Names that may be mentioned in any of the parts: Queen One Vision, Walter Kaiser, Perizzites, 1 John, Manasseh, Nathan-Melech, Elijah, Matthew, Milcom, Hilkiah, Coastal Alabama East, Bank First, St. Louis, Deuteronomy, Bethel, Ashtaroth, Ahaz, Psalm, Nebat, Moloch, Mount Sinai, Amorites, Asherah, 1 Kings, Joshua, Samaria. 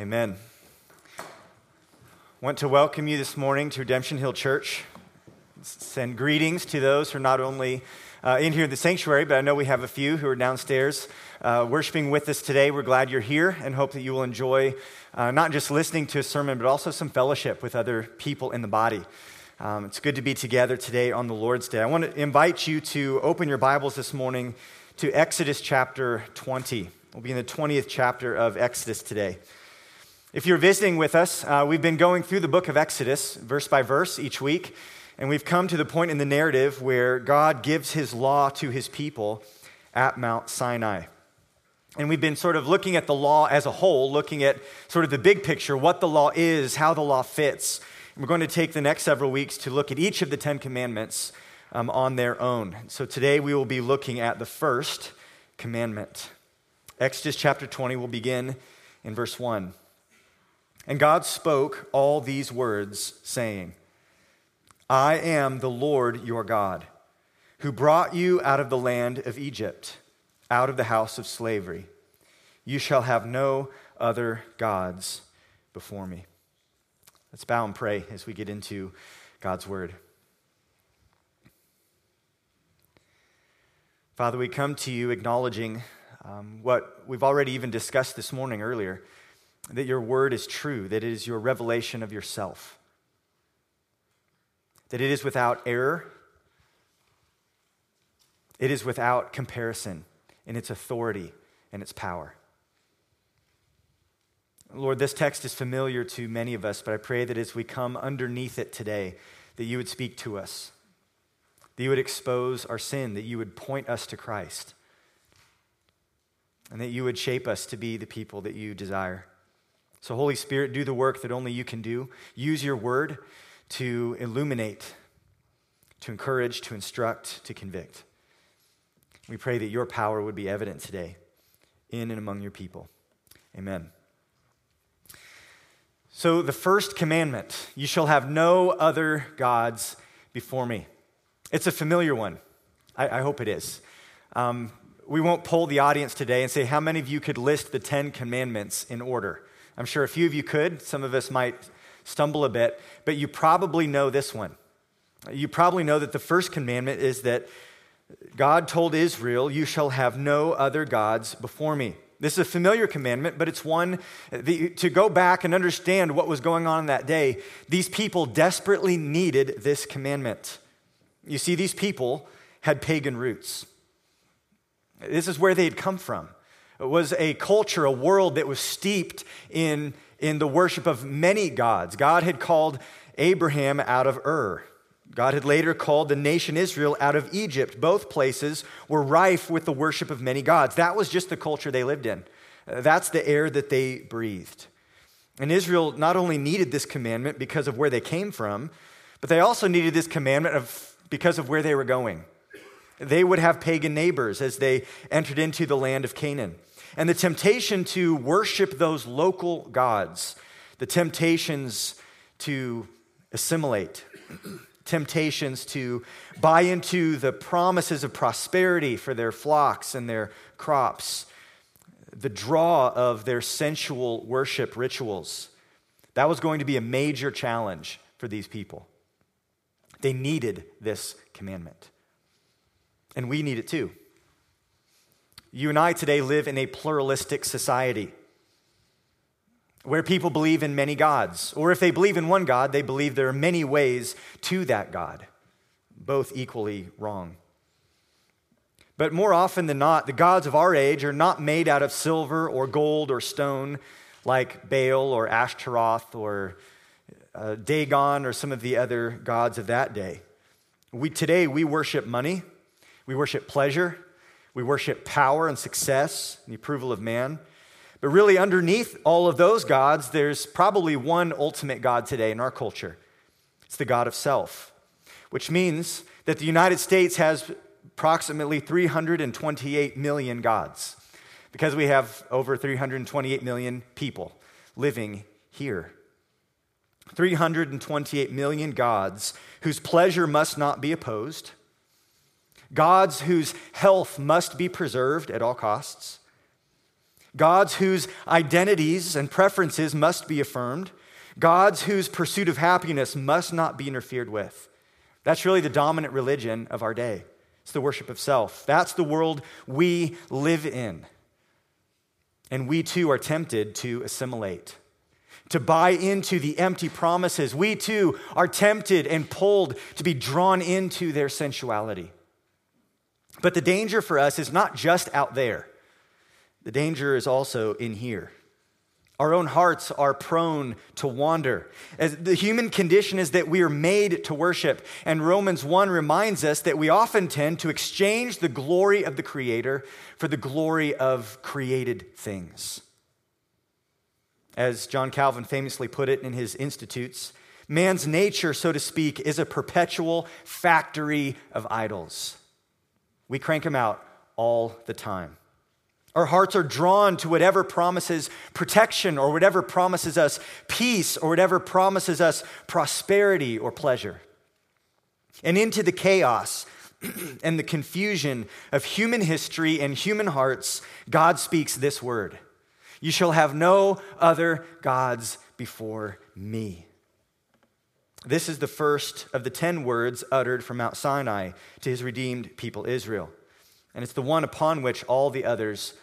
Amen. I want to welcome you this morning to Redemption Hill Church. Send greetings to those who are not only in here in the sanctuary, but I know we have a few who are downstairs worshiping with us today. We're glad you're here and hope that you will enjoy not just listening to a sermon, but also some fellowship with other people in the body. It's good to be together today on the Lord's Day. I want to invite you to open your Bibles this morning to Exodus chapter 20. We'll be in the 20th chapter of Exodus today. If you're visiting with us, we've been going through the book of Exodus, verse by verse, each week, and we've come to the point in the narrative where God gives his law to his people at Mount Sinai. And we've been sort of looking at the law as a whole, looking at sort of the big picture, what the law is, how the law fits. And we're going to take the next several weeks to look at each of the Ten Commandments on their own. So today we will be looking at the first commandment. Exodus chapter 20 will begin in verse 1. And God spoke all these words, saying, I am the Lord your God, who brought you out of the land of Egypt, out of the house of slavery. You shall have no other gods before me. Let's bow and pray as we get into God's word. Father, we come to you acknowledging what we've already even discussed this morning earlier, that your word is true, that it is your revelation of yourself, that it is without error, it is without comparison in its authority and its power. Lord, this text is familiar to many of us, but I pray that as we come underneath it today, that you would speak to us, that you would expose our sin, that you would point us to Christ, and that you would shape us to be the people that you desire. So Holy Spirit, do the work that only you can do. Use your word to illuminate, to encourage, to instruct, to convict. We pray that your power would be evident today in and among your people. Amen. So the first commandment, you shall have no other gods before me. It's a familiar one. I hope it is. We won't poll the audience today and say, how many of you could list the Ten Commandments in order? I'm sure a few of you could. Some of us might stumble a bit, but you probably know this one. You probably know that the first commandment is that God told Israel, you shall have no other gods before me. This is a familiar commandment, but it's one that, to go back and understand what was going on that day, these people desperately needed this commandment. You see, these people had pagan roots. This is where they had come from. It was a culture, a world that was steeped in the worship of many gods. God had called Abraham out of Ur. God had later called the nation Israel out of Egypt. Both places were rife with the worship of many gods. That was just the culture they lived in. That's the air that they breathed. And Israel not only needed this commandment because of where they came from, but they also needed this commandment because of where they were going. They would have pagan neighbors as they entered into the land of Canaan. And the temptation to worship those local gods, the temptations to assimilate, temptations to buy into the promises of prosperity for their flocks and their crops, the draw of their sensual worship rituals, that was going to be a major challenge for these people. They needed this commandment. And we need it too. You and I today live in a pluralistic society where people believe in many gods. Or if they believe in one God, they believe there are many ways to that God, both equally wrong. But more often than not, the gods of our age are not made out of silver or gold or stone like Baal or Ashtaroth or Dagon or some of the other gods of that day. Today we worship money. We worship pleasure, we worship power and success, and the approval of man. But really underneath all of those gods, there's probably one ultimate God today in our culture. It's the God of self, which means that the United States has approximately 328 million gods because we have over 328 million people living here. 328 million gods whose pleasure must not be opposed, gods whose health must be preserved at all costs, Gods whose identities and preferences must be affirmed. Gods whose pursuit of happiness must not be interfered with. That's really the dominant religion of our day. It's the worship of self. That's the world we live in. And we too are tempted to assimilate, to buy into the empty promises. We too are tempted and pulled to be drawn into their sensuality. But the danger for us is not just out there. The danger is also in here. Our own hearts are prone to wander. As the human condition is that we are made to worship. And Romans 1 reminds us that we often tend to exchange the glory of the Creator for the glory of created things. As John Calvin famously put it in his Institutes, man's nature, so to speak, is a perpetual factory of idols. We crank them out all the time. Our hearts are drawn to whatever promises protection or whatever promises us peace or whatever promises us prosperity or pleasure. And into the chaos and the confusion of human history and human hearts, God speaks this word: "You shall have no other gods before me." This is the first of the 10 words uttered from Mount Sinai to his redeemed people Israel. And it's the one upon which all the others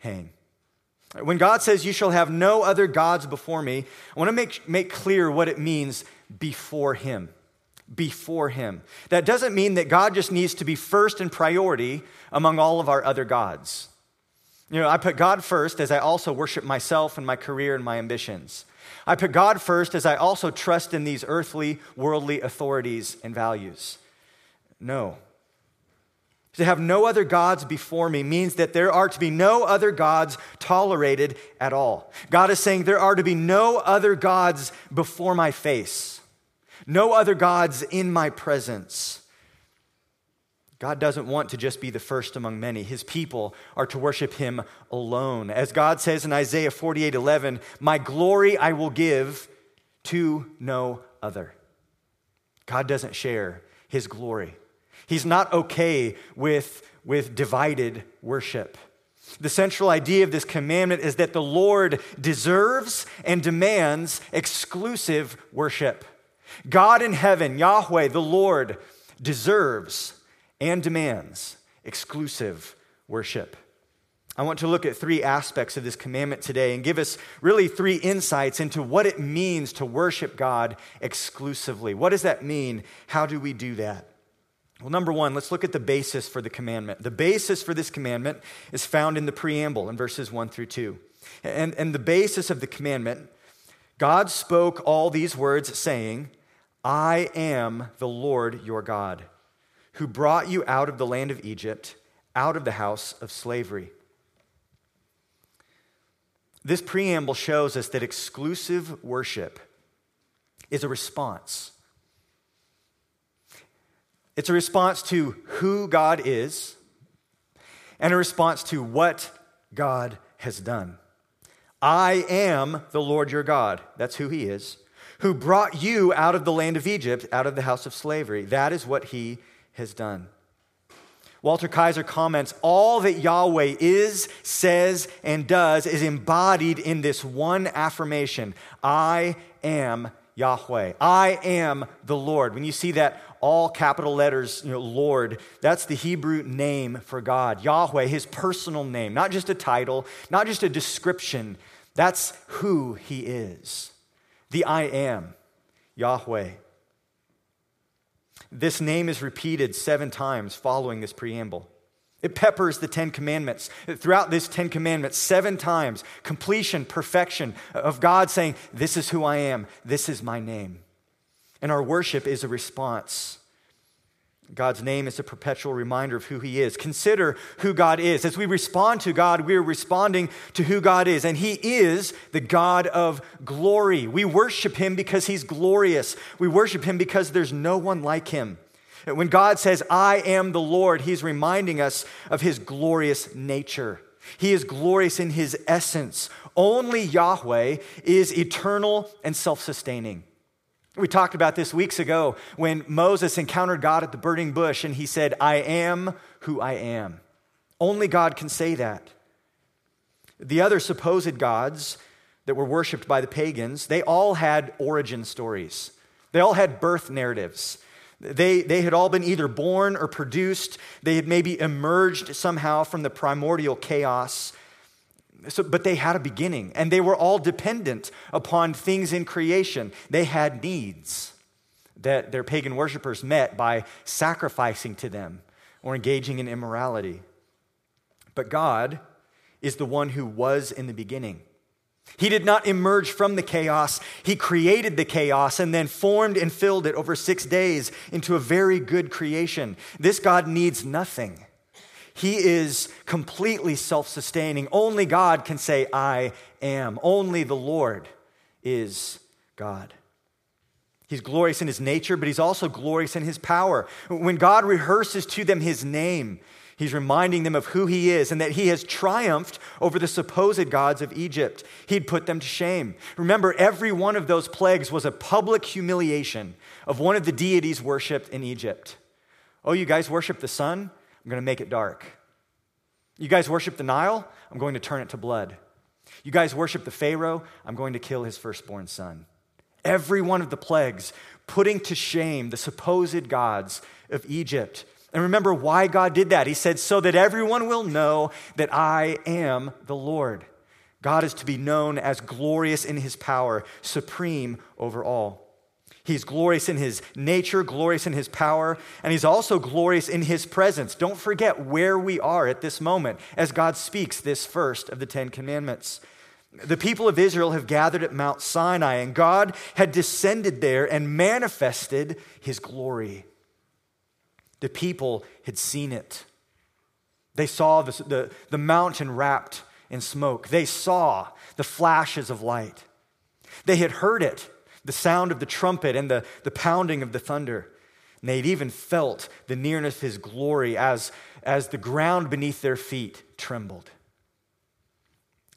hang. When God says, "You shall have no other gods before me," I want to make clear what it means before him. Before him. That doesn't mean that God just needs to be first in priority among all of our other gods. You know, I put God first as I also worship myself and my career and my ambitions. I put God first as I also trust in these earthly, worldly authorities and values. No. To have no other gods before me means that there are to be no other gods tolerated at all. God is saying there are to be no other gods before my face, no other gods in my presence. God doesn't want to just be the first among many. His people are to worship him alone. As God says in Isaiah 48:11, "My glory I will give to no other." God doesn't share his glory. He's not okay with divided worship. The central idea of this commandment is that the Lord deserves and demands exclusive worship. God in heaven, Yahweh, the Lord, deserves and demands exclusive worship. I want to look at three aspects of this commandment today and give us really three insights into what it means to worship God exclusively. What does that mean? How do we do that? Well, number one, let's look at the basis for the commandment. The basis for this commandment is found in the preamble in verses 1-2. And the basis of the commandment, God spoke all these words saying, "I am the Lord your God, who brought you out of the land of Egypt, out of the house of slavery." This preamble shows us that exclusive worship is a response. It's a response to who God is and a response to what God has done. "I am the Lord your God," that's who he is, "who brought you out of the land of Egypt, out of the house of slavery." That is what he has done. Walter Kaiser comments, all that Yahweh is, says, and does is embodied in this one affirmation: "I am Yahweh." I am the Lord. When you see that all capital letters, Lord, that's the Hebrew name for God. Yahweh, his personal name, not just a title, not just a description. That's who he is. The I am, Yahweh. This name is repeated 7 times following this preamble. It peppers the 10 Commandments. Throughout this 10 Commandments, 7 times, completion, perfection of God saying, "This is who I am. This is my name." And our worship is a response. God's name is a perpetual reminder of who he is. Consider who God is. As we respond to God, we are responding to who God is. And he is the God of glory. We worship him because he's glorious. We worship him because there's no one like him. When God says, "I am the Lord," he's reminding us of his glorious nature. He is glorious in his essence. Only Yahweh is eternal and self-sustaining. We talked about this weeks ago when Moses encountered God at the burning bush and he said, "I am who I am." Only God can say that. The other supposed gods that were worshipped by the pagans, they all had origin stories. They all had birth narratives. They had all been either born or produced. They had maybe emerged somehow from the primordial chaos. But they had a beginning, and they were all dependent upon things in creation. They had needs that their pagan worshipers met by sacrificing to them or engaging in immorality. But God is the one who was in the beginning. He did not emerge from the chaos. He created the chaos and then formed and filled it over 6 days into a very good creation. This God needs nothing. He is completely self-sustaining. Only God can say, I am. Only the Lord is God. He's glorious in his nature, but he's also glorious in his power. When God rehearses to them his name, he's reminding them of who he is and that he has triumphed over the supposed gods of Egypt. He'd put them to shame. Remember, every one of those plagues was a public humiliation of one of the deities worshipped in Egypt. Oh, you guys worship the sun? I'm going to make it dark. You guys worship the Nile? I'm going to turn it to blood. You guys worship the Pharaoh? I'm going to kill his firstborn son. Every one of the plagues putting to shame the supposed gods of Egypt. And remember why God did that. He said, so that everyone will know that I am the Lord. God is to be known as glorious in his power, supreme over all. He's glorious in his nature, glorious in his power, and he's also glorious in his presence. Don't forget where we are at this moment as God speaks this first of the Ten Commandments. The people of Israel have gathered at Mount Sinai, and God had descended there and manifested his glory. The people had seen it. They saw the mountain wrapped in smoke. They saw the flashes of light. They had heard it, the sound of the trumpet and the pounding of the thunder. And they'd even felt the nearness of his glory as the ground beneath their feet trembled.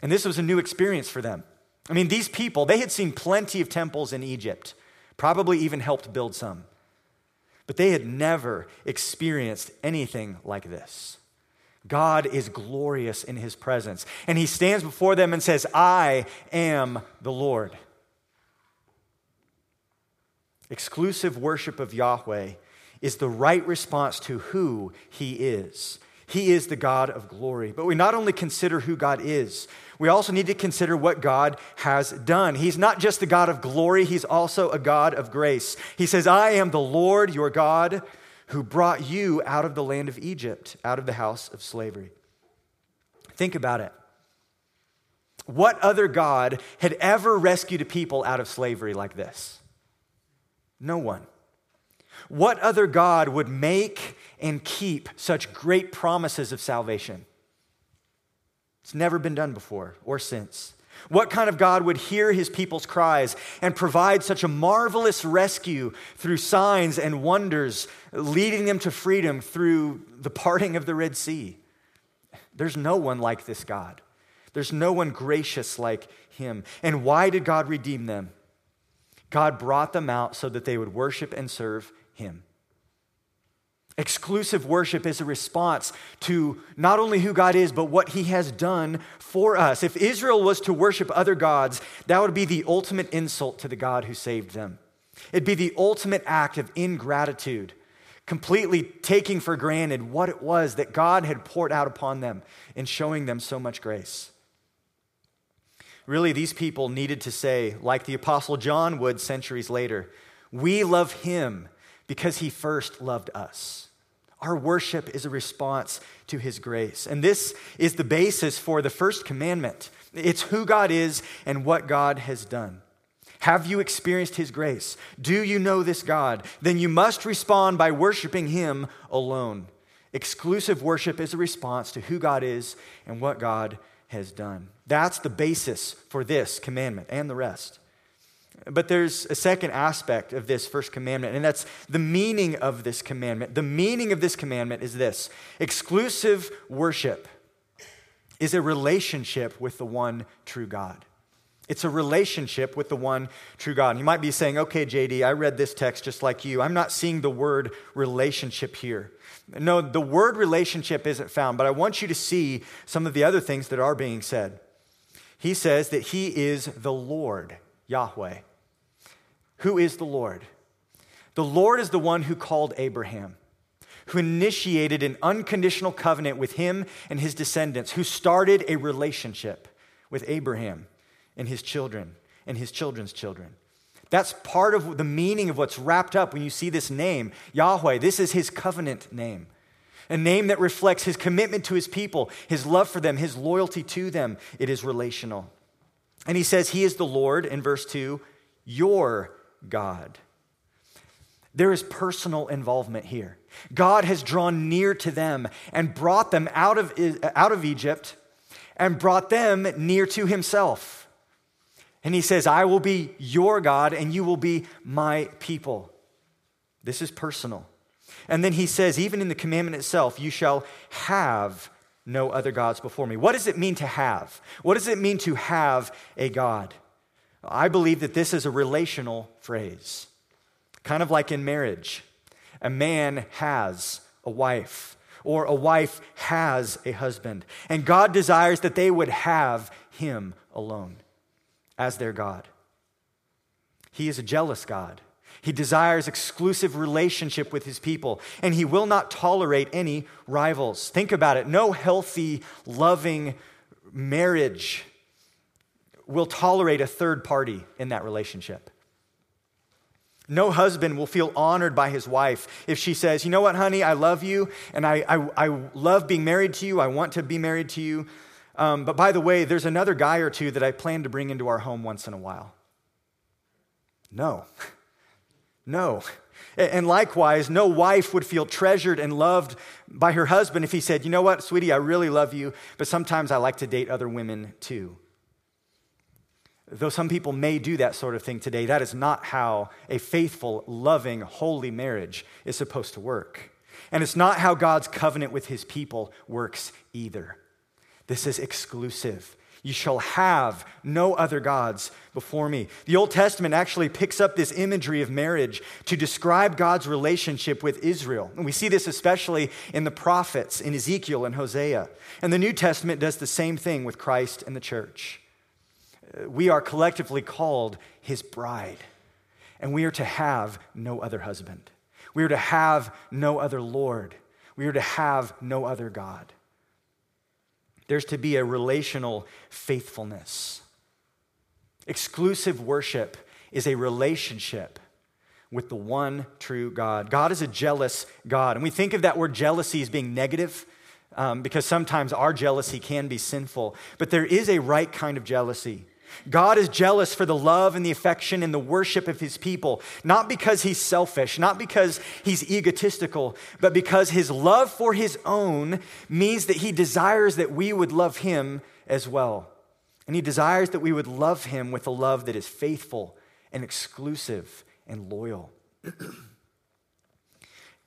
And this was a new experience for them. I mean, these people, they had seen plenty of temples in Egypt, probably even helped build some. But they had never experienced anything like this. God is glorious in his presence. And he stands before them and says, I am the Lord. Exclusive worship of Yahweh is the right response to who he is. He is the God of glory. But we not only consider who God is, we also need to consider what God has done. He's not just the God of glory, he's also a God of grace. He says, I am the Lord your God who brought you out of the land of Egypt, out of the house of slavery. Think about it. What other God had ever rescued a people out of slavery like this? No one. What other God would make and keep such great promises of salvation? It's never been done before or since. What kind of God would hear his people's cries and provide such a marvelous rescue through signs and wonders, leading them to freedom through the parting of the Red Sea? There's no one like this God. There's no one gracious like him. And why did God redeem them? God brought them out so that they would worship and serve him. Exclusive worship is a response to not only who God is, but what he has done for us. If Israel was to worship other gods, that would be the ultimate insult to the God who saved them. It'd be the ultimate act of ingratitude, completely taking for granted what it was that God had poured out upon them and showing them so much grace. Really, these people needed to say, like the Apostle John would centuries later, we love him because he first loved us. Our worship is a response to his grace. And this is the basis for the first commandment. It's who God is and what God has done. Have you experienced his grace? Do you know this God? Then you must respond by worshiping him alone. Exclusive worship is a response to who God is and what God has done. That's the basis for this commandment and the rest. But there's a second aspect of this first commandment, and that's the meaning of this commandment. The meaning of this commandment is this: exclusive worship is a relationship with the one true God. It's a relationship with the one true God. And you might be saying, okay, JD, I read this text just like you. I'm not seeing the word relationship here. No, the word relationship isn't found, but I want you to see some of the other things that are being said. He says that he is the Lord, Yahweh. Who is the Lord? The Lord is the one who called Abraham, who initiated an unconditional covenant with him and his descendants, who started a relationship with Abraham and his children and his children's children. That's part of the meaning of what's wrapped up when you see this name, Yahweh. This is his covenant name, a name that reflects his commitment to his people, his love for them, his loyalty to them. It is relational. And he says he is the Lord, in verse 2, your God. There is personal involvement here. God has drawn near to them and brought them out of Egypt and brought them near to himself. And he says, I will be your God and you will be my people. This is personal. And then he says, even in the commandment itself, you shall have no other gods before me. What does it mean to have? What does it mean to have a God? I believe that this is a relational phrase. Kind of like in marriage, a man has a wife, or a wife has a husband, and God desires that they would have him alone as their God. He is a jealous God. He desires exclusive relationship with his people, and he will not tolerate any rivals. Think about it. No healthy, loving marriage will tolerate a third party in that relationship. No husband will feel honored by his wife if she says, you know what, honey, I love you, and I love being married to you. I want to be married to you. But by the way, there's another guy or two that I plan to bring into our home once in a while. No. And likewise, no wife would feel treasured and loved by her husband if he said, you know what, sweetie, I really love you, but sometimes I like to date other women too. Though some people may do that sort of thing today, that is not how a faithful, loving, holy marriage is supposed to work. And it's not how God's covenant with his people works either. This is exclusive. You shall have no other gods before me. The Old Testament actually picks up this imagery of marriage to describe God's relationship with Israel. And we see this especially in the prophets, in Ezekiel and Hosea. And the New Testament does the same thing with Christ and the church. We are collectively called his bride, and we are to have no other husband. We are to have no other Lord. We are to have no other God. There's to be a relational faithfulness. Exclusive worship is a relationship with the one true God. God is a jealous God, and we think of that word jealousy as being negative, because sometimes our jealousy can be sinful, but there is a right kind of jealousy. God is jealous for the love and the affection and the worship of his people, not because he's selfish, not because he's egotistical, but because his love for his own means that he desires that we would love him as well. And he desires that we would love him with a love that is faithful and exclusive and loyal.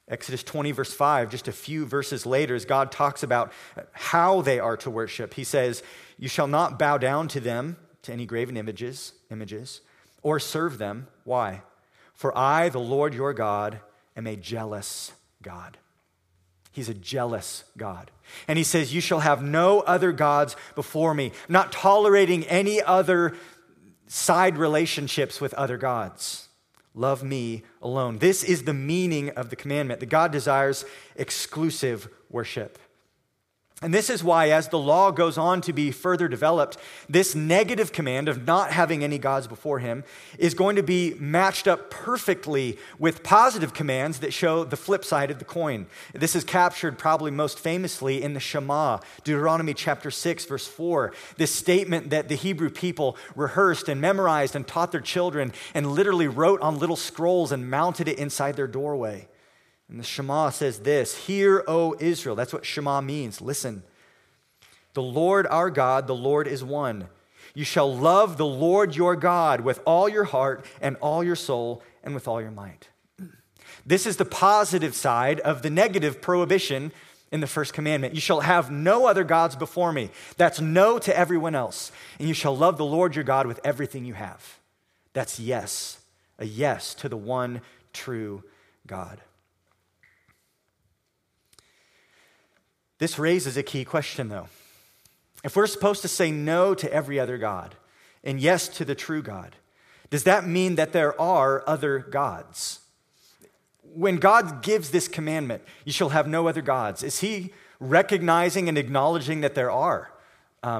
Exodus 20, verse 5, just a few verses later, as God talks about how they are to worship, he says, you shall not bow down to them, to any graven images, or serve them. Why? For I, the Lord your God, am a jealous God. He's a jealous God. And he says, you shall have no other gods before me, not tolerating any other side relationships with other gods. Love me alone. This is the meaning of the commandment, that God desires exclusive worship. And this is why, as the law goes on to be further developed, this negative command of not having any gods before him is going to be matched up perfectly with positive commands that show the flip side of the coin. This is captured probably most famously in the Shema, Deuteronomy chapter 6, verse 4, this statement that the Hebrew people rehearsed and memorized and taught their children and literally wrote on little scrolls and mounted it inside their doorway. And the Shema says this, hear, O Israel. That's what Shema means. Listen. The Lord our God, the Lord is one. You shall love the Lord your God with all your heart and all your soul and with all your might. This is the positive side of the negative prohibition in the first commandment. You shall have no other gods before me. That's no to everyone else. And you shall love the Lord your God with everything you have. That's yes, a yes to the one true God. This raises a key question, though. If we're supposed to say no to every other god and yes to the true God, does that mean that there are other gods? When God gives this commandment, you shall have no other gods, is he recognizing and acknowledging that there are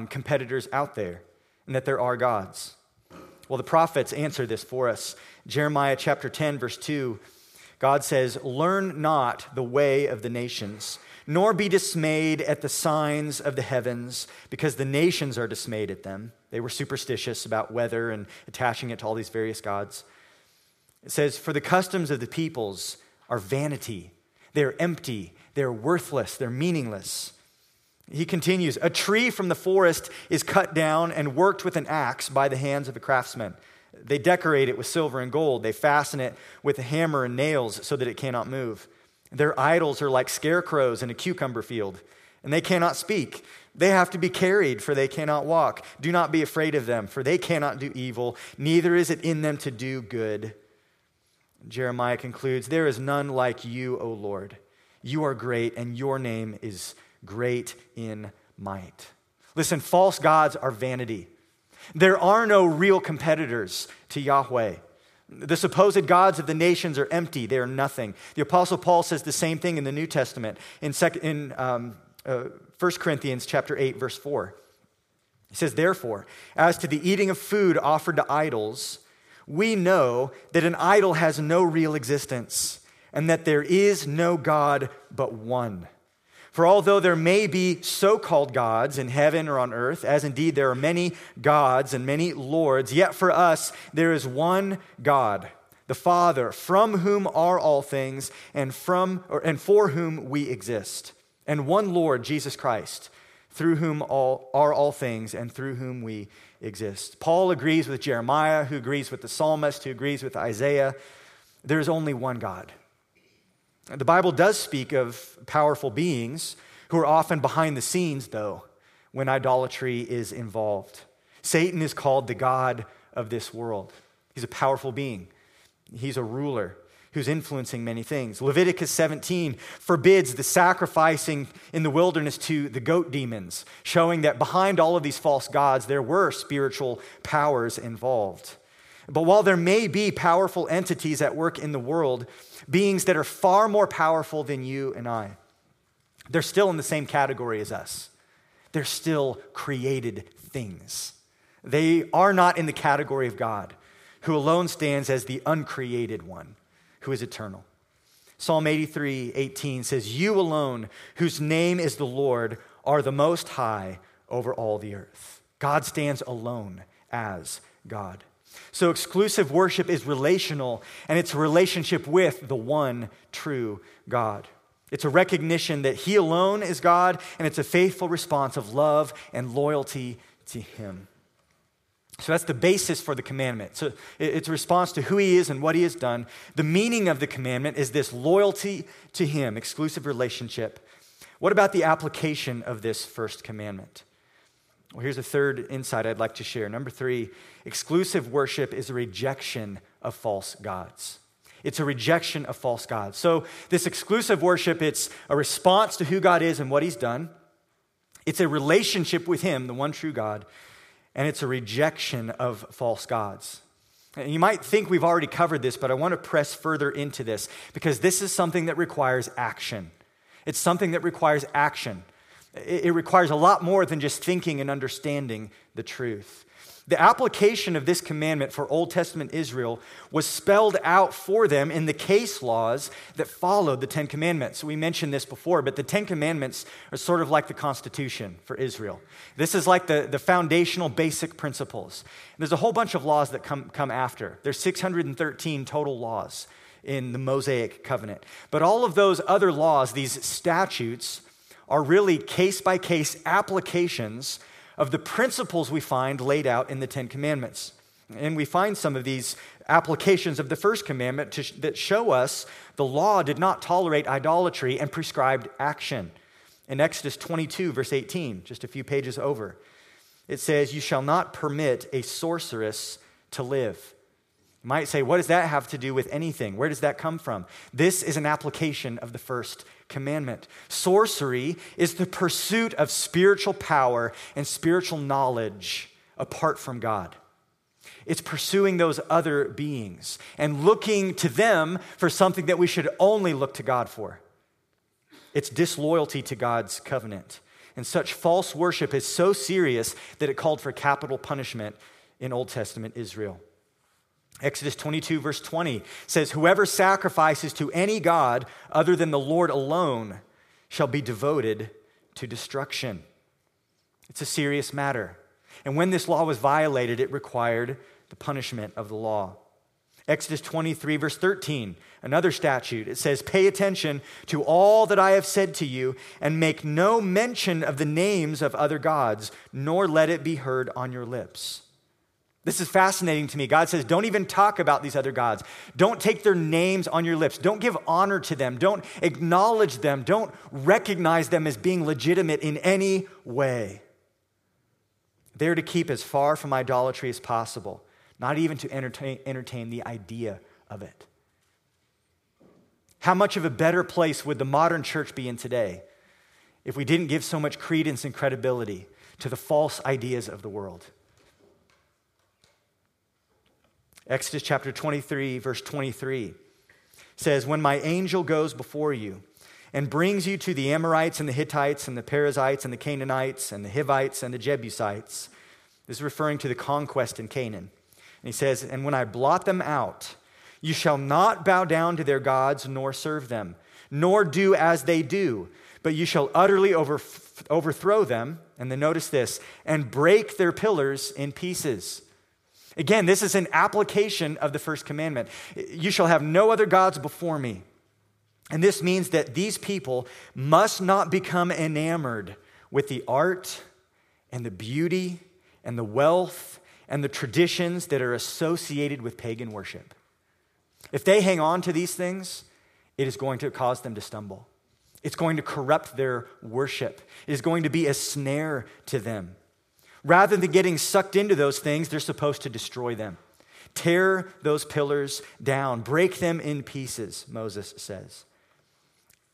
competitors out there and that there are gods? Well, the prophets answer this for us. Jeremiah chapter 10, verse 2, God says, "Learn not the way of the nations, nor be dismayed at the signs of the heavens, because the nations are dismayed at them." They were superstitious about weather and attaching it to all these various gods. It says, "For the customs of the peoples are vanity. They're empty. They're worthless. They're meaningless." He continues, "A tree from the forest is cut down and worked with an axe by the hands of a craftsman. They decorate it with silver and gold. They fasten it with a hammer and nails so that it cannot move. Their idols are like scarecrows in a cucumber field, and they cannot speak. They have to be carried, for they cannot walk. Do not be afraid of them, for they cannot do evil. Neither is it in them to do good." Jeremiah concludes, "There is none like you, O Lord. You are great, and your name is great in might." Listen, false gods are vanity. There are no real competitors to Yahweh. The supposed gods of the nations are empty. They are nothing. The Apostle Paul says the same thing in the New Testament in 1 Corinthians chapter 8, verse 4. He says, "Therefore, as to the eating of food offered to idols, we know that an idol has no real existence and that there is no God but one. For although there may be so-called gods in heaven or on earth, as indeed there are many gods and many lords, yet for us there is one God, the Father, from whom are all things and for whom we exist, and one Lord, Jesus Christ, through whom are all things and through whom we exist." Paul agrees with Jeremiah, who agrees with the psalmist, who agrees with Isaiah. There is only one God. The Bible does speak of powerful beings who are often behind the scenes, though, when idolatry is involved. Satan is called the god of this world. He's a powerful being. He's a ruler who's influencing many things. Leviticus 17 forbids the sacrificing in the wilderness to the goat demons, showing that behind all of these false gods, there were spiritual powers involved. But while there may be powerful entities at work in the world, beings that are far more powerful than you and I, they're still in the same category as us. They're still created things. They are not in the category of God, who alone stands as the uncreated one, who is eternal. Psalm 83:18 says, "You alone, whose name is the Lord, are the most high over all the earth." God stands alone as God. So exclusive worship is relational, and it's a relationship with the one true God. It's a recognition that he alone is God, and it's a faithful response of love and loyalty to him. So that's the basis for the commandment. So it's a response to who he is and what he has done. The meaning of the commandment is this loyalty to him, exclusive relationship. What about the application of this first commandment? Well, here's a third insight I'd like to share. Number three, exclusive worship is a rejection of false gods. It's a rejection of false gods. So this exclusive worship, it's a response to who God is and what he's done. It's a relationship with him, the one true God, and it's a rejection of false gods. And you might think we've already covered this, but I want to press further into this because this is something that requires action. It's something that requires action. It requires a lot more than just thinking and understanding the truth. The application of this commandment for Old Testament Israel was spelled out for them in the case laws that followed the Ten Commandments. We mentioned this before, but the Ten Commandments are sort of like the Constitution for Israel. This is like the foundational basic principles. There's a whole bunch of laws that come after. There's 613 total laws in the Mosaic Covenant. But all of those other laws, these statutes, are really case-by-case applications of the principles we find laid out in the Ten Commandments. And we find some of these applications of the first commandment that show us the law did not tolerate idolatry and prescribed action. In Exodus 22, verse 18, just a few pages over, it says, "You shall not permit a sorceress to live." You might say, what does that have to do with anything? Where does that come from? This is an application of the first commandment. commandment. Sorcery is the pursuit of spiritual power and spiritual knowledge apart from God. It's pursuing those other beings and looking to them for something that we should only look to God for. It's disloyalty to God's covenant. And such false worship is so serious that it called for capital punishment in Old Testament Israel. Exodus 22, verse 20 says, "Whoever sacrifices to any god other than the Lord alone shall be devoted to destruction." It's a serious matter. And when this law was violated, it required the punishment of the law. Exodus 23, verse 13, another statute. It says, "Pay attention to all that I have said to you, and make no mention of the names of other gods, nor let it be heard on your lips." This is fascinating to me. God says, don't even talk about these other gods. Don't take their names on your lips. Don't give honor to them. Don't acknowledge them. Don't recognize them as being legitimate in any way. They're to keep as far from idolatry as possible, not even to entertain the idea of it. How much of a better place would the modern church be in today if we didn't give so much credence and credibility to the false ideas of the world? Exodus chapter 23, verse 23 says, "When my angel goes before you and brings you to the Amorites and the Hittites and the Perizzites and the Canaanites and the Hivites and the Jebusites." This is referring to the conquest in Canaan. And he says, "And when I blot them out, you shall not bow down to their gods nor serve them, nor do as they do, but you shall utterly overthrow them," and then notice this, "and break their pillars in pieces." Again, this is an application of the first commandment. You shall have no other gods before me. And this means that these people must not become enamored with the art and the beauty and the wealth and the traditions that are associated with pagan worship. If they hang on to these things, it is going to cause them to stumble. It's going to corrupt their worship. It is going to be a snare to them. Rather than getting sucked into those things, they're supposed to destroy them. Tear those pillars down. Break them in pieces, Moses says.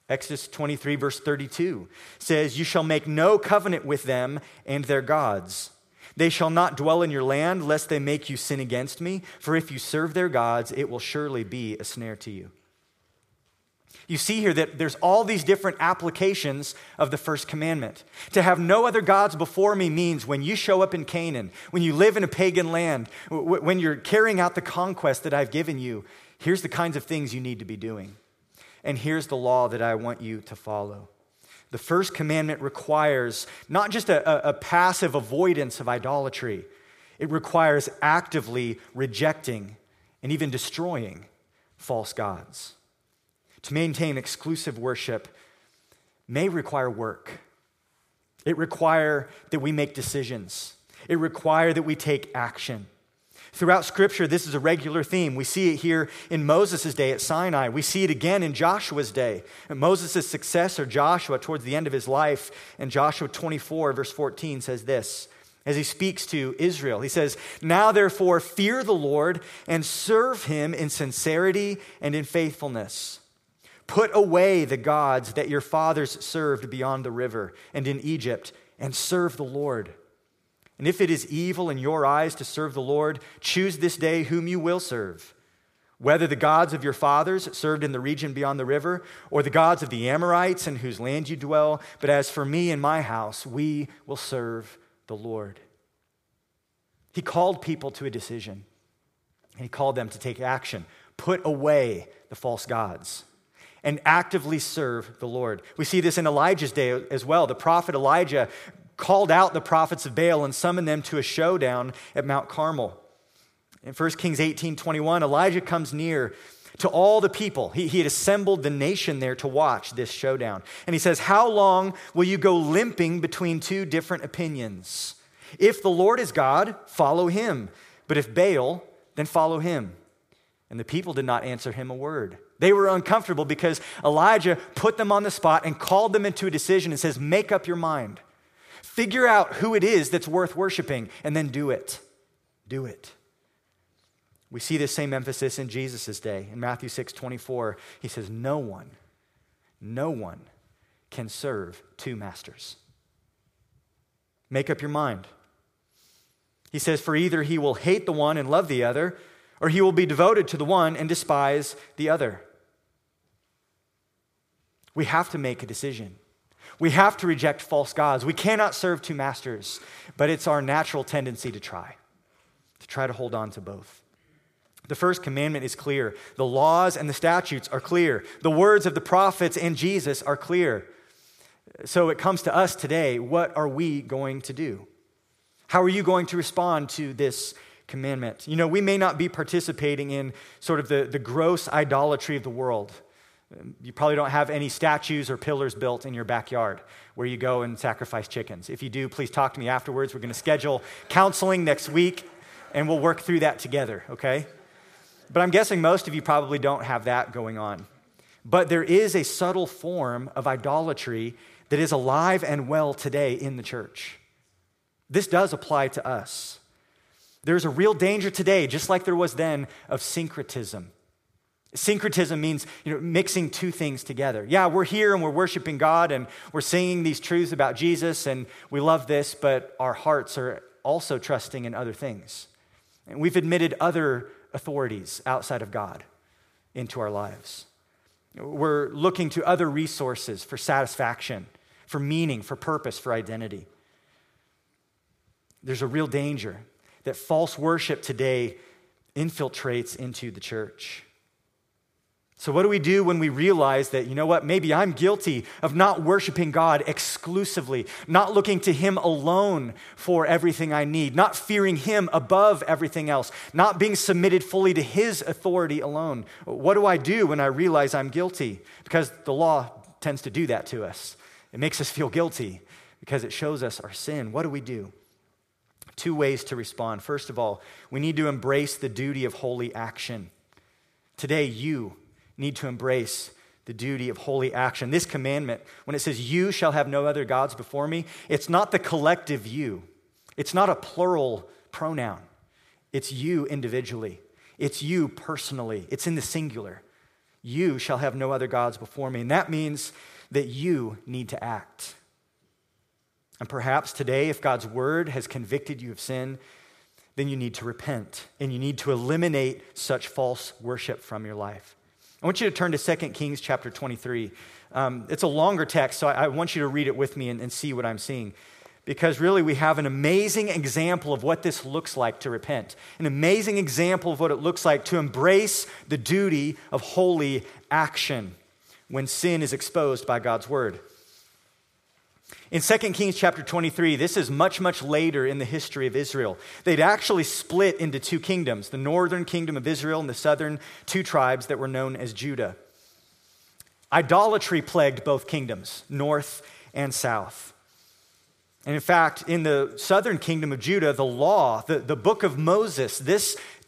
Exodus 23, verse 32 says, "You shall make no covenant with them and their gods. They shall not dwell in your land, lest they make you sin against me. For if you serve their gods, it will surely be a snare to you." You see here that there's all these different applications of the first commandment. To have no other gods before me means when you show up in Canaan, when you live in a pagan land, when you're carrying out the conquest that I've given you, here's the kinds of things you need to be doing. And here's the law that I want you to follow. The first commandment requires not just a passive avoidance of idolatry. It requires actively rejecting and even destroying false gods. To maintain exclusive worship may require work. It requires that we make decisions. It requires that we take action. Throughout Scripture, this is a regular theme. We see it here in Moses' day at Sinai. We see it again in Joshua's day. And Moses' successor, Joshua, towards the end of his life, in Joshua 24, verse 14, says this, as he speaks to Israel. He says, "Now therefore fear the Lord and serve him in sincerity and in faithfulness. Put away the gods that your fathers served beyond the river and in Egypt, and serve the Lord. And if it is evil in your eyes to serve the Lord, choose this day whom you will serve, whether the gods of your fathers served in the region beyond the river, or the gods of the Amorites in whose land you dwell. But as for me and my house, we will serve the Lord." He called people to a decision, and he called them to take action. Put away the false gods and actively serve the Lord. We see this in Elijah's day as well. The prophet Elijah called out the prophets of Baal and summoned them to a showdown at Mount Carmel. In 1 Kings 18, 21, Elijah comes near to all the people. He had assembled the nation there to watch this showdown. And he says, "How long will you go limping between two different opinions? If the Lord is God, follow him. But if Baal, then follow him." And the people did not answer him a word. They were uncomfortable because Elijah put them on the spot and called them into a decision and says, "Make up your mind. Figure out who it is that's worth worshiping and then do it. Do it." We see this same emphasis in Jesus' day. In Matthew 6:24, he says, "No one No one can serve two masters. Make up your mind. He says, for either he will hate the one and love the other, or he will be devoted to the one and despise the other. We have to make a decision. We have to reject false gods. We cannot serve two masters, but it's our natural tendency to try to hold on to both. The first commandment is clear. The laws and the statutes are clear. The words of the prophets and Jesus are clear. So it comes to us today. What are we going to do? How are you going to respond to this commandment? You know, we may not be participating in sort of the gross idolatry of the world. You probably don't have any statues or pillars built in your backyard where you go and sacrifice chickens. If you do, please talk to me afterwards. We're going to schedule counseling next week, and we'll work through that together, okay? But I'm guessing most of you probably don't have that going on. But there is a subtle form of idolatry that is alive and well today in the church. This does apply to us. There's a real danger today, just like there was then, of syncretism. Syncretism means, mixing two things together. Yeah, we're here and we're worshiping God and we're singing these truths about Jesus and we love this, but our hearts are also trusting in other things. And we've admitted other authorities outside of God into our lives. We're looking to other resources for satisfaction, for meaning, for purpose, for identity. There's a real danger that false worship today infiltrates into the church. So what do we do when we realize that, maybe I'm guilty of not worshiping God exclusively, not looking to him alone for everything I need, not fearing him above everything else, not being submitted fully to his authority alone? What do I do when I realize I'm guilty? Because the law tends to do that to us. It makes us feel guilty because it shows us our sin. What do we do? Two ways to respond. First of all, we need to embrace the duty of holy action. Today, you need to embrace the duty of holy action. This commandment, when it says, you shall have no other gods before me, it's not the collective you. It's not a plural pronoun. It's you individually. It's you personally. It's in the singular. You shall have no other gods before me. And that means that you need to act. And perhaps today, if God's word has convicted you of sin, then you need to repent and you need to eliminate such false worship from your life. I want you to turn to 2 Kings chapter 23. It's a longer text, so I want you to read it with me and see what I'm seeing. Because really, we have an amazing example of what this looks like to repent. An amazing example of what it looks like to embrace the duty of holy action when sin is exposed by God's word. In 2 Kings chapter 23, this is much, much later in the history of Israel. They'd actually split into two kingdoms, the northern kingdom of Israel and the southern two tribes that were known as Judah. Idolatry plagued both kingdoms, north and south. And in fact, in the southern kingdom of Judah, the law, the book of Moses,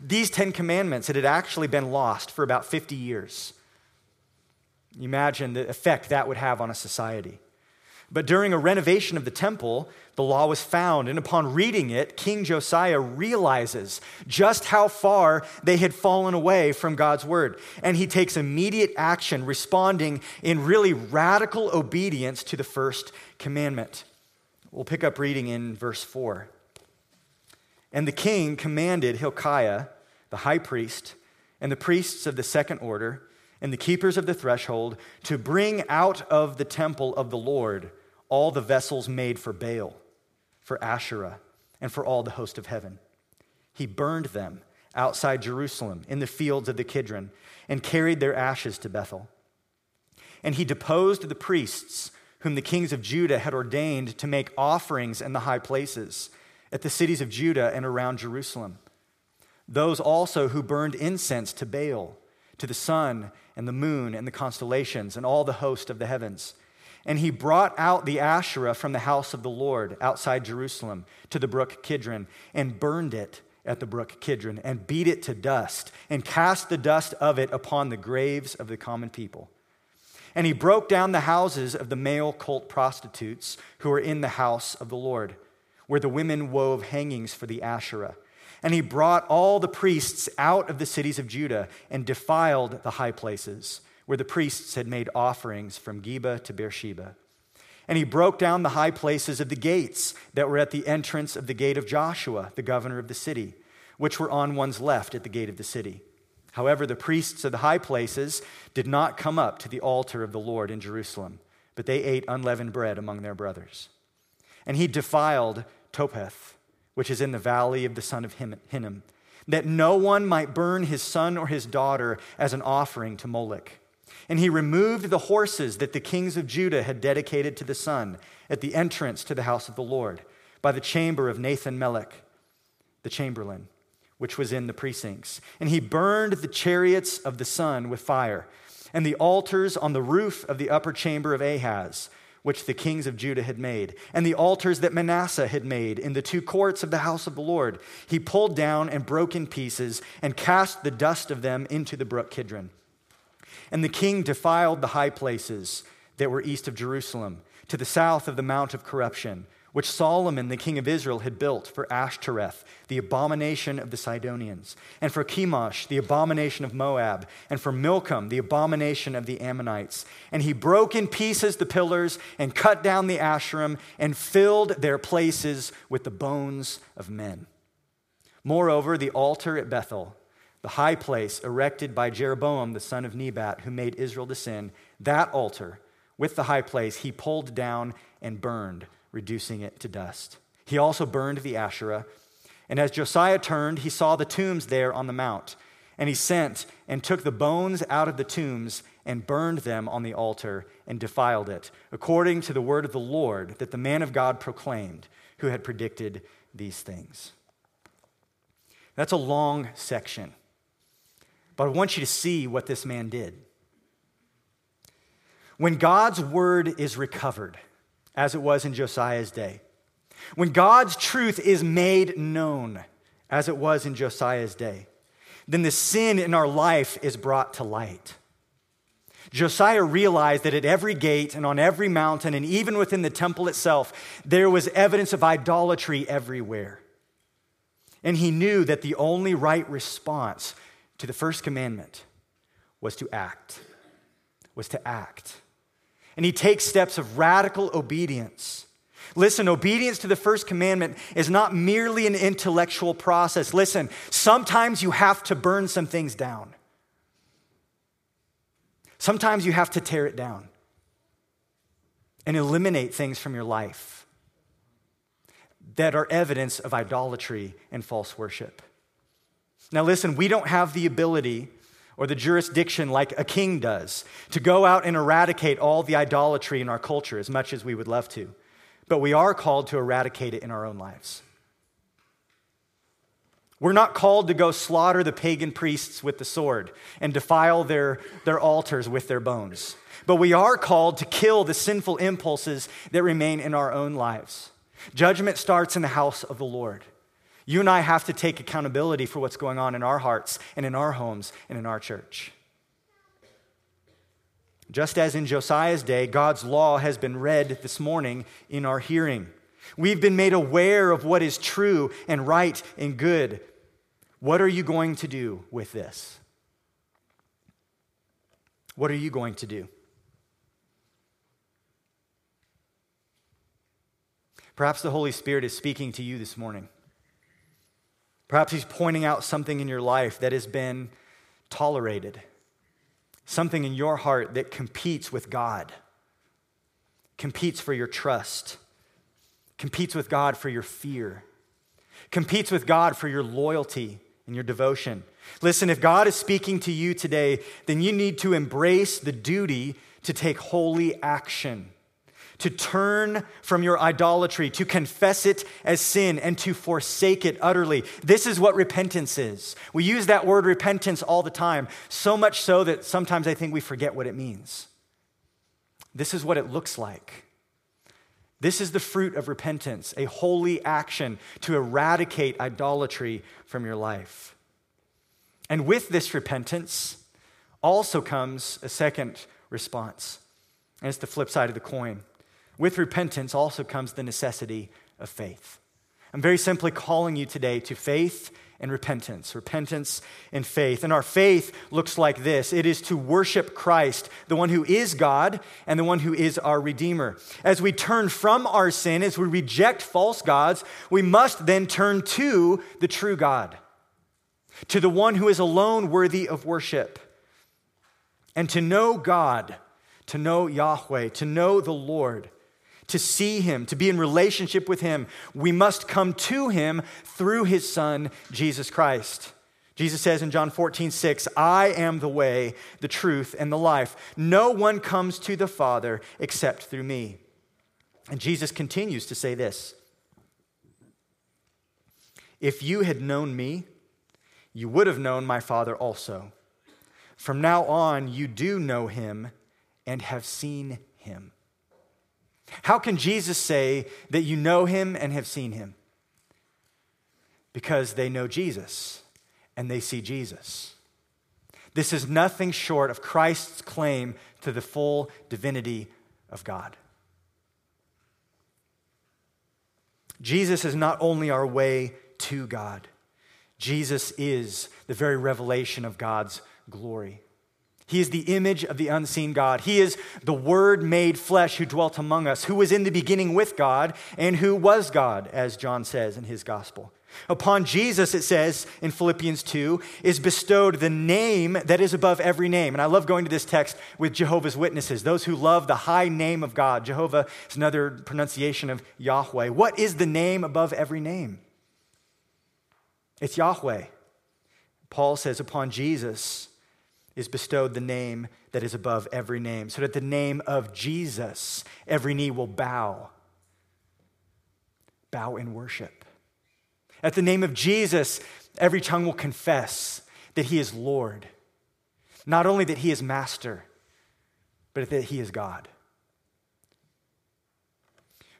these 10 commandments, it had actually been lost for about 50 years. You imagine the effect that would have on a society. But during a renovation of the temple, the law was found, and upon reading it, King Josiah realizes just how far they had fallen away from God's word, and he takes immediate action, responding in really radical obedience to the first commandment. We'll pick up reading in verse 4. And the king commanded Hilkiah, the high priest, and the priests of the second order, and the keepers of the threshold, to bring out of the temple of the Lord all the vessels made for Baal, for Asherah, and for all the host of heaven. He burned them outside Jerusalem in the fields of the Kidron and carried their ashes to Bethel. And he deposed the priests whom the kings of Judah had ordained to make offerings in the high places at the cities of Judah and around Jerusalem. Those also who burned incense to Baal, to the sun and the moon and the constellations and all the host of the heavens. And he brought out the Asherah from the house of the Lord outside Jerusalem to the brook Kidron and burned it at the brook Kidron and beat it to dust and cast the dust of it upon the graves of the common people. And he broke down the houses of the male cult prostitutes who were in the house of the Lord, where the women wove hangings for the Asherah. And he brought all the priests out of the cities of Judah and defiled the high places, where the priests had made offerings from Geba to Beersheba. And he broke down the high places of the gates that were at the entrance of the gate of Joshua, the governor of the city, which were on one's left at the gate of the city. However, the priests of the high places did not come up to the altar of the Lord in Jerusalem, but they ate unleavened bread among their brothers. And he defiled Topheth, which is in the valley of the son of Hinnom, that no one might burn his son or his daughter as an offering to Moloch. And he removed the horses that the kings of Judah had dedicated to the sun at the entrance to the house of the Lord by the chamber of Nathan-Melech, the chamberlain, which was in the precincts. And he burned the chariots of the sun with fire and the altars on the roof of the upper chamber of Ahaz, which the kings of Judah had made, and the altars that Manasseh had made in the two courts of the house of the Lord. He pulled down and broke in pieces and cast the dust of them into the brook Kidron. And the king defiled the high places that were east of Jerusalem, to the south of the Mount of Corruption, which Solomon, the king of Israel, had built for Ashtaroth, the abomination of the Sidonians, and for Chemosh, the abomination of Moab, and for Milcom, the abomination of the Ammonites. And he broke in pieces the pillars and cut down the Asherim and filled their places with the bones of men. Moreover, the altar at Bethel, the high place erected by Jeroboam, the son of Nebat, who made Israel to sin, that altar with the high place he pulled down and burned, reducing it to dust. He also burned the Asherah. And as Josiah turned, he saw the tombs there on the mount. And he sent and took the bones out of the tombs and burned them on the altar and defiled it, according to the word of the Lord that the man of God proclaimed, who had predicted these things. That's a long section, but I want you to see what this man did. When God's word is recovered, as it was in Josiah's day, when God's truth is made known, as it was in Josiah's day, then the sin in our life is brought to light. Josiah realized that at every gate and on every mountain and even within the temple itself, there was evidence of idolatry everywhere. And he knew that the only right response to the first commandment was to act, And he takes steps of radical obedience. Listen, obedience to the first commandment is not merely an intellectual process. Listen, sometimes you have to burn some things down. Sometimes you have to tear it down and eliminate things from your life that are evidence of idolatry and false worship. Now listen, we don't have the ability or the jurisdiction like a king does to go out and eradicate all the idolatry in our culture as much as we would love to. But we are called to eradicate it in our own lives. We're not called to go slaughter the pagan priests with the sword and defile their altars with their bones. But we are called to kill the sinful impulses that remain in our own lives. Judgment starts in the house of the Lord. You and I have to take accountability for what's going on in our hearts and in our homes and in our church. Just as in Josiah's day, God's law has been read this morning in our hearing. We've been made aware of what is true and right and good. What are you going to do with this? What are you going to do? Perhaps the Holy Spirit is speaking to you this morning. Perhaps he's pointing out something in your life that has been tolerated, something in your heart that competes with God, competes for your trust, competes with God for your fear, competes with God for your loyalty and your devotion. Listen, if God is speaking to you today, then you need to embrace the duty to take holy action, to turn from your idolatry, to confess it as sin, and to forsake it utterly. This is what repentance is. We use that word repentance all the time, so much so that sometimes I think we forget what it means. This is what it looks like. This is the fruit of repentance, a holy action to eradicate idolatry from your life. And with this repentance also comes a second response, and it's the flip side of the coin. With repentance also comes the necessity of faith. I'm very simply calling you today to faith and repentance, repentance and faith. And our faith looks like this. It is to worship Christ, the one who is God and the one who is our Redeemer. As we turn from our sin, as we reject false gods, we must then turn to the true God, to the one who is alone worthy of worship. And to know God, to know Yahweh, to know the Lord, to see him, to be in relationship with him, we must come to him through his son, Jesus Christ. Jesus says in John 14:6, I am the way, the truth, and the life. No one comes to the Father except through me. And Jesus continues to say this, if you had known me, you would have known my Father also. From now on, you do know him and have seen him. How can Jesus say that you know him and have seen him? Because they know Jesus and they see Jesus. This is nothing short of Christ's claim to the full divinity of God. Jesus is not only our way to God. Jesus is the very revelation of God's glory. He is the image of the unseen God. He is the Word made flesh who dwelt among us, who was in the beginning with God and who was God, as John says in his gospel. Upon Jesus, it says in Philippians 2, is bestowed the name that is above every name. And I love going to this text with Jehovah's Witnesses, those who love the high name of God. Jehovah is another pronunciation of Yahweh. What is the name above every name? It's Yahweh. Paul says, upon Jesus is bestowed the name that is above every name, so that at the name of Jesus, every knee will bow in worship. At the name of Jesus, every tongue will confess that he is Lord, not only that he is master, but that he is God.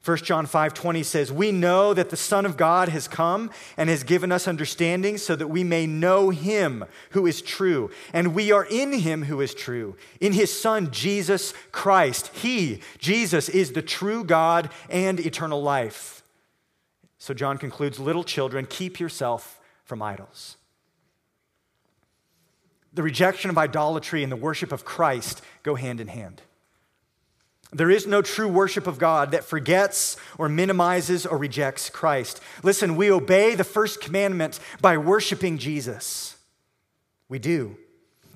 1 John 5:20 says, we know that the Son of God has come and has given us understanding so that we may know him who is true. And we are in him who is true, in his Son, Jesus Christ. He, Jesus, is the true God and eternal life. So John concludes, little children, keep yourself from idols. The rejection of idolatry and the worship of Christ go hand in hand. There is no true worship of God that forgets or minimizes or rejects Christ. Listen, we obey the first commandment by worshiping Jesus. We do.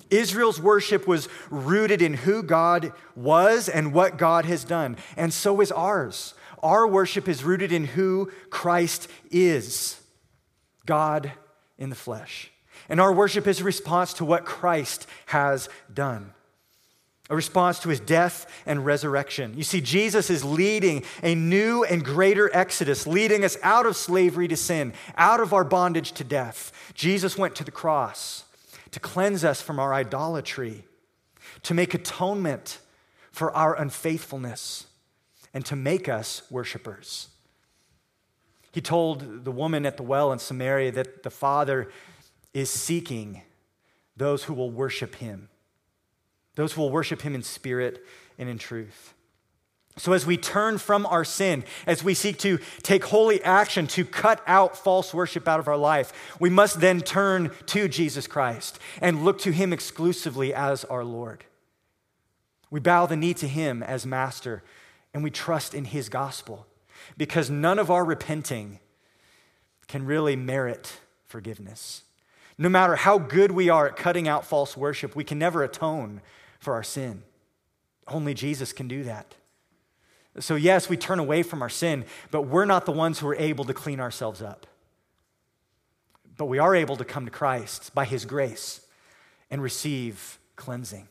Israel's worship was rooted in who God was and what God has done, and so is ours. Our worship is rooted in who Christ is, God in the flesh. And our worship is a response to what Christ has done. A response to his death and resurrection. You see, Jesus is leading a new and greater exodus, leading us out of slavery to sin, out of our bondage to death. Jesus went to the cross to cleanse us from our idolatry, to make atonement for our unfaithfulness, and to make us worshipers. He told the woman at the well in Samaria that the Father is seeking those who will worship him. Those who will worship him in spirit and in truth. So as we turn from our sin, as we seek to take holy action to cut out false worship out of our life, we must then turn to Jesus Christ and look to him exclusively as our Lord. We bow the knee to him as master, and we trust in his gospel because none of our repenting can really merit forgiveness. No matter how good we are at cutting out false worship, we can never atone for our sin. Only Jesus can do that. So yes, we turn away from our sin, but we're not the ones who are able to clean ourselves up. But we are able to come to Christ by his grace and receive cleansing,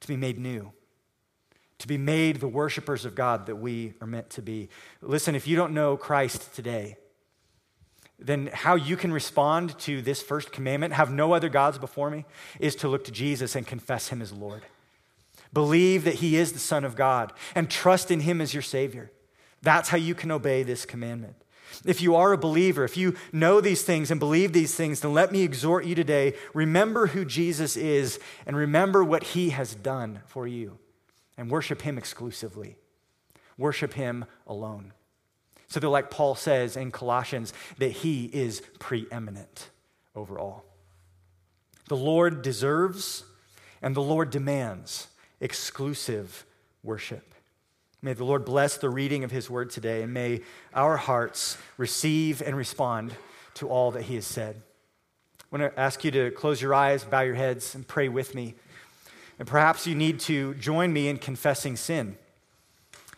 to be made new, to be made the worshipers of God that we are meant to be. Listen, if you don't know Christ today, then how you can respond to this first commandment, have no other gods before me, is to look to Jesus and confess him as Lord. Believe that he is the Son of God and trust in him as your Savior. That's how you can obey this commandment. If you are a believer, if you know these things and believe these things, then let me exhort you today, remember who Jesus is and remember what he has done for you and worship him exclusively. Worship him alone. So they're like Paul says in Colossians, that he is preeminent over all. The Lord deserves and the Lord demands exclusive worship. May the Lord bless the reading of his word today, and may our hearts receive and respond to all that he has said. I want to ask you to close your eyes, bow your heads, and pray with me. And perhaps you need to join me in confessing sin.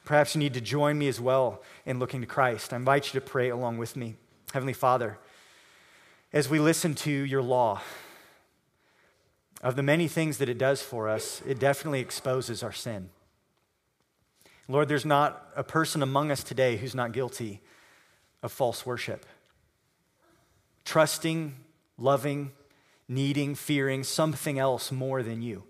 Perhaps you need to join me as well in looking to Christ. I invite you to pray along with me. Heavenly Father, as we listen to your law, of the many things that it does for us, it definitely exposes our sin. Lord, there's not a person among us today who's not guilty of false worship. Trusting, loving, needing, fearing something else more than you.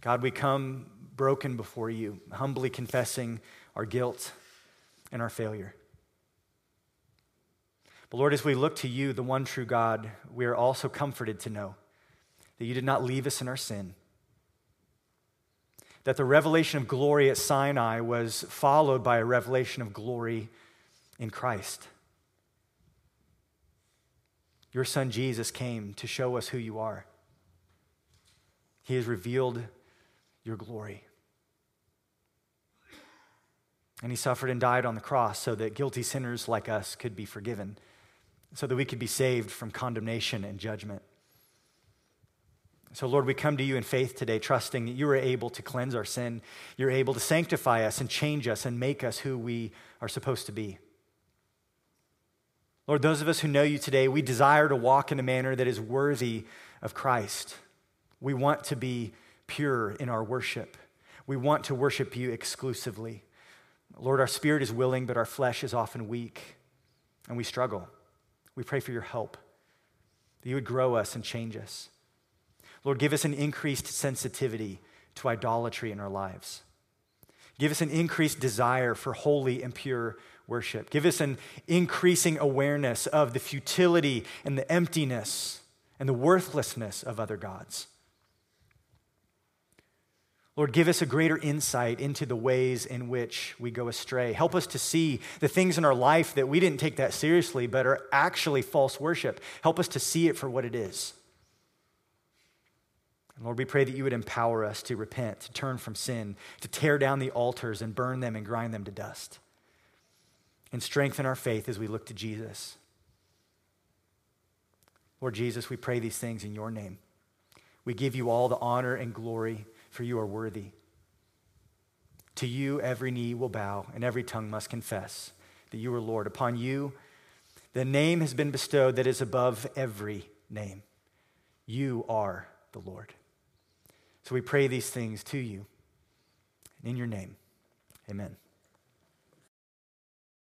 God, we come broken before you, humbly confessing our guilt and our failure. But Lord, as we look to you, the one true God, we are also comforted to know that you did not leave us in our sin, that the revelation of glory at Sinai was followed by a revelation of glory in Christ. Your son Jesus came to show us who you are. He has revealed your glory. And he suffered and died on the cross so that guilty sinners like us could be forgiven, so that we could be saved from condemnation and judgment. So Lord, we come to you in faith today, trusting that you are able to cleanse our sin. You're able to sanctify us and change us and make us who we are supposed to be. Lord, those of us who know you today, we desire to walk in a manner that is worthy of Christ. We want to be pure in our worship. We want to worship you exclusively. Lord, our spirit is willing, but our flesh is often weak, and we struggle. We pray for your help, that you would grow us and change us. Lord, give us an increased sensitivity to idolatry in our lives. Give us an increased desire for holy and pure worship. Give us an increasing awareness of the futility and the emptiness and the worthlessness of other gods. Lord, give us a greater insight into the ways in which we go astray. Help us to see the things in our life that we didn't take that seriously but are actually false worship. Help us to see it for what it is. And Lord, we pray that you would empower us to repent, to turn from sin, to tear down the altars and burn them and grind them to dust, and strengthen our faith as we look to Jesus. Lord Jesus, we pray these things in your name. We give you all the honor and glory, for you are worthy. To you every knee will bow and every tongue must confess that you are Lord. Upon you, the name has been bestowed that is above every name. You are the Lord. So we pray these things to you in your name. Amen.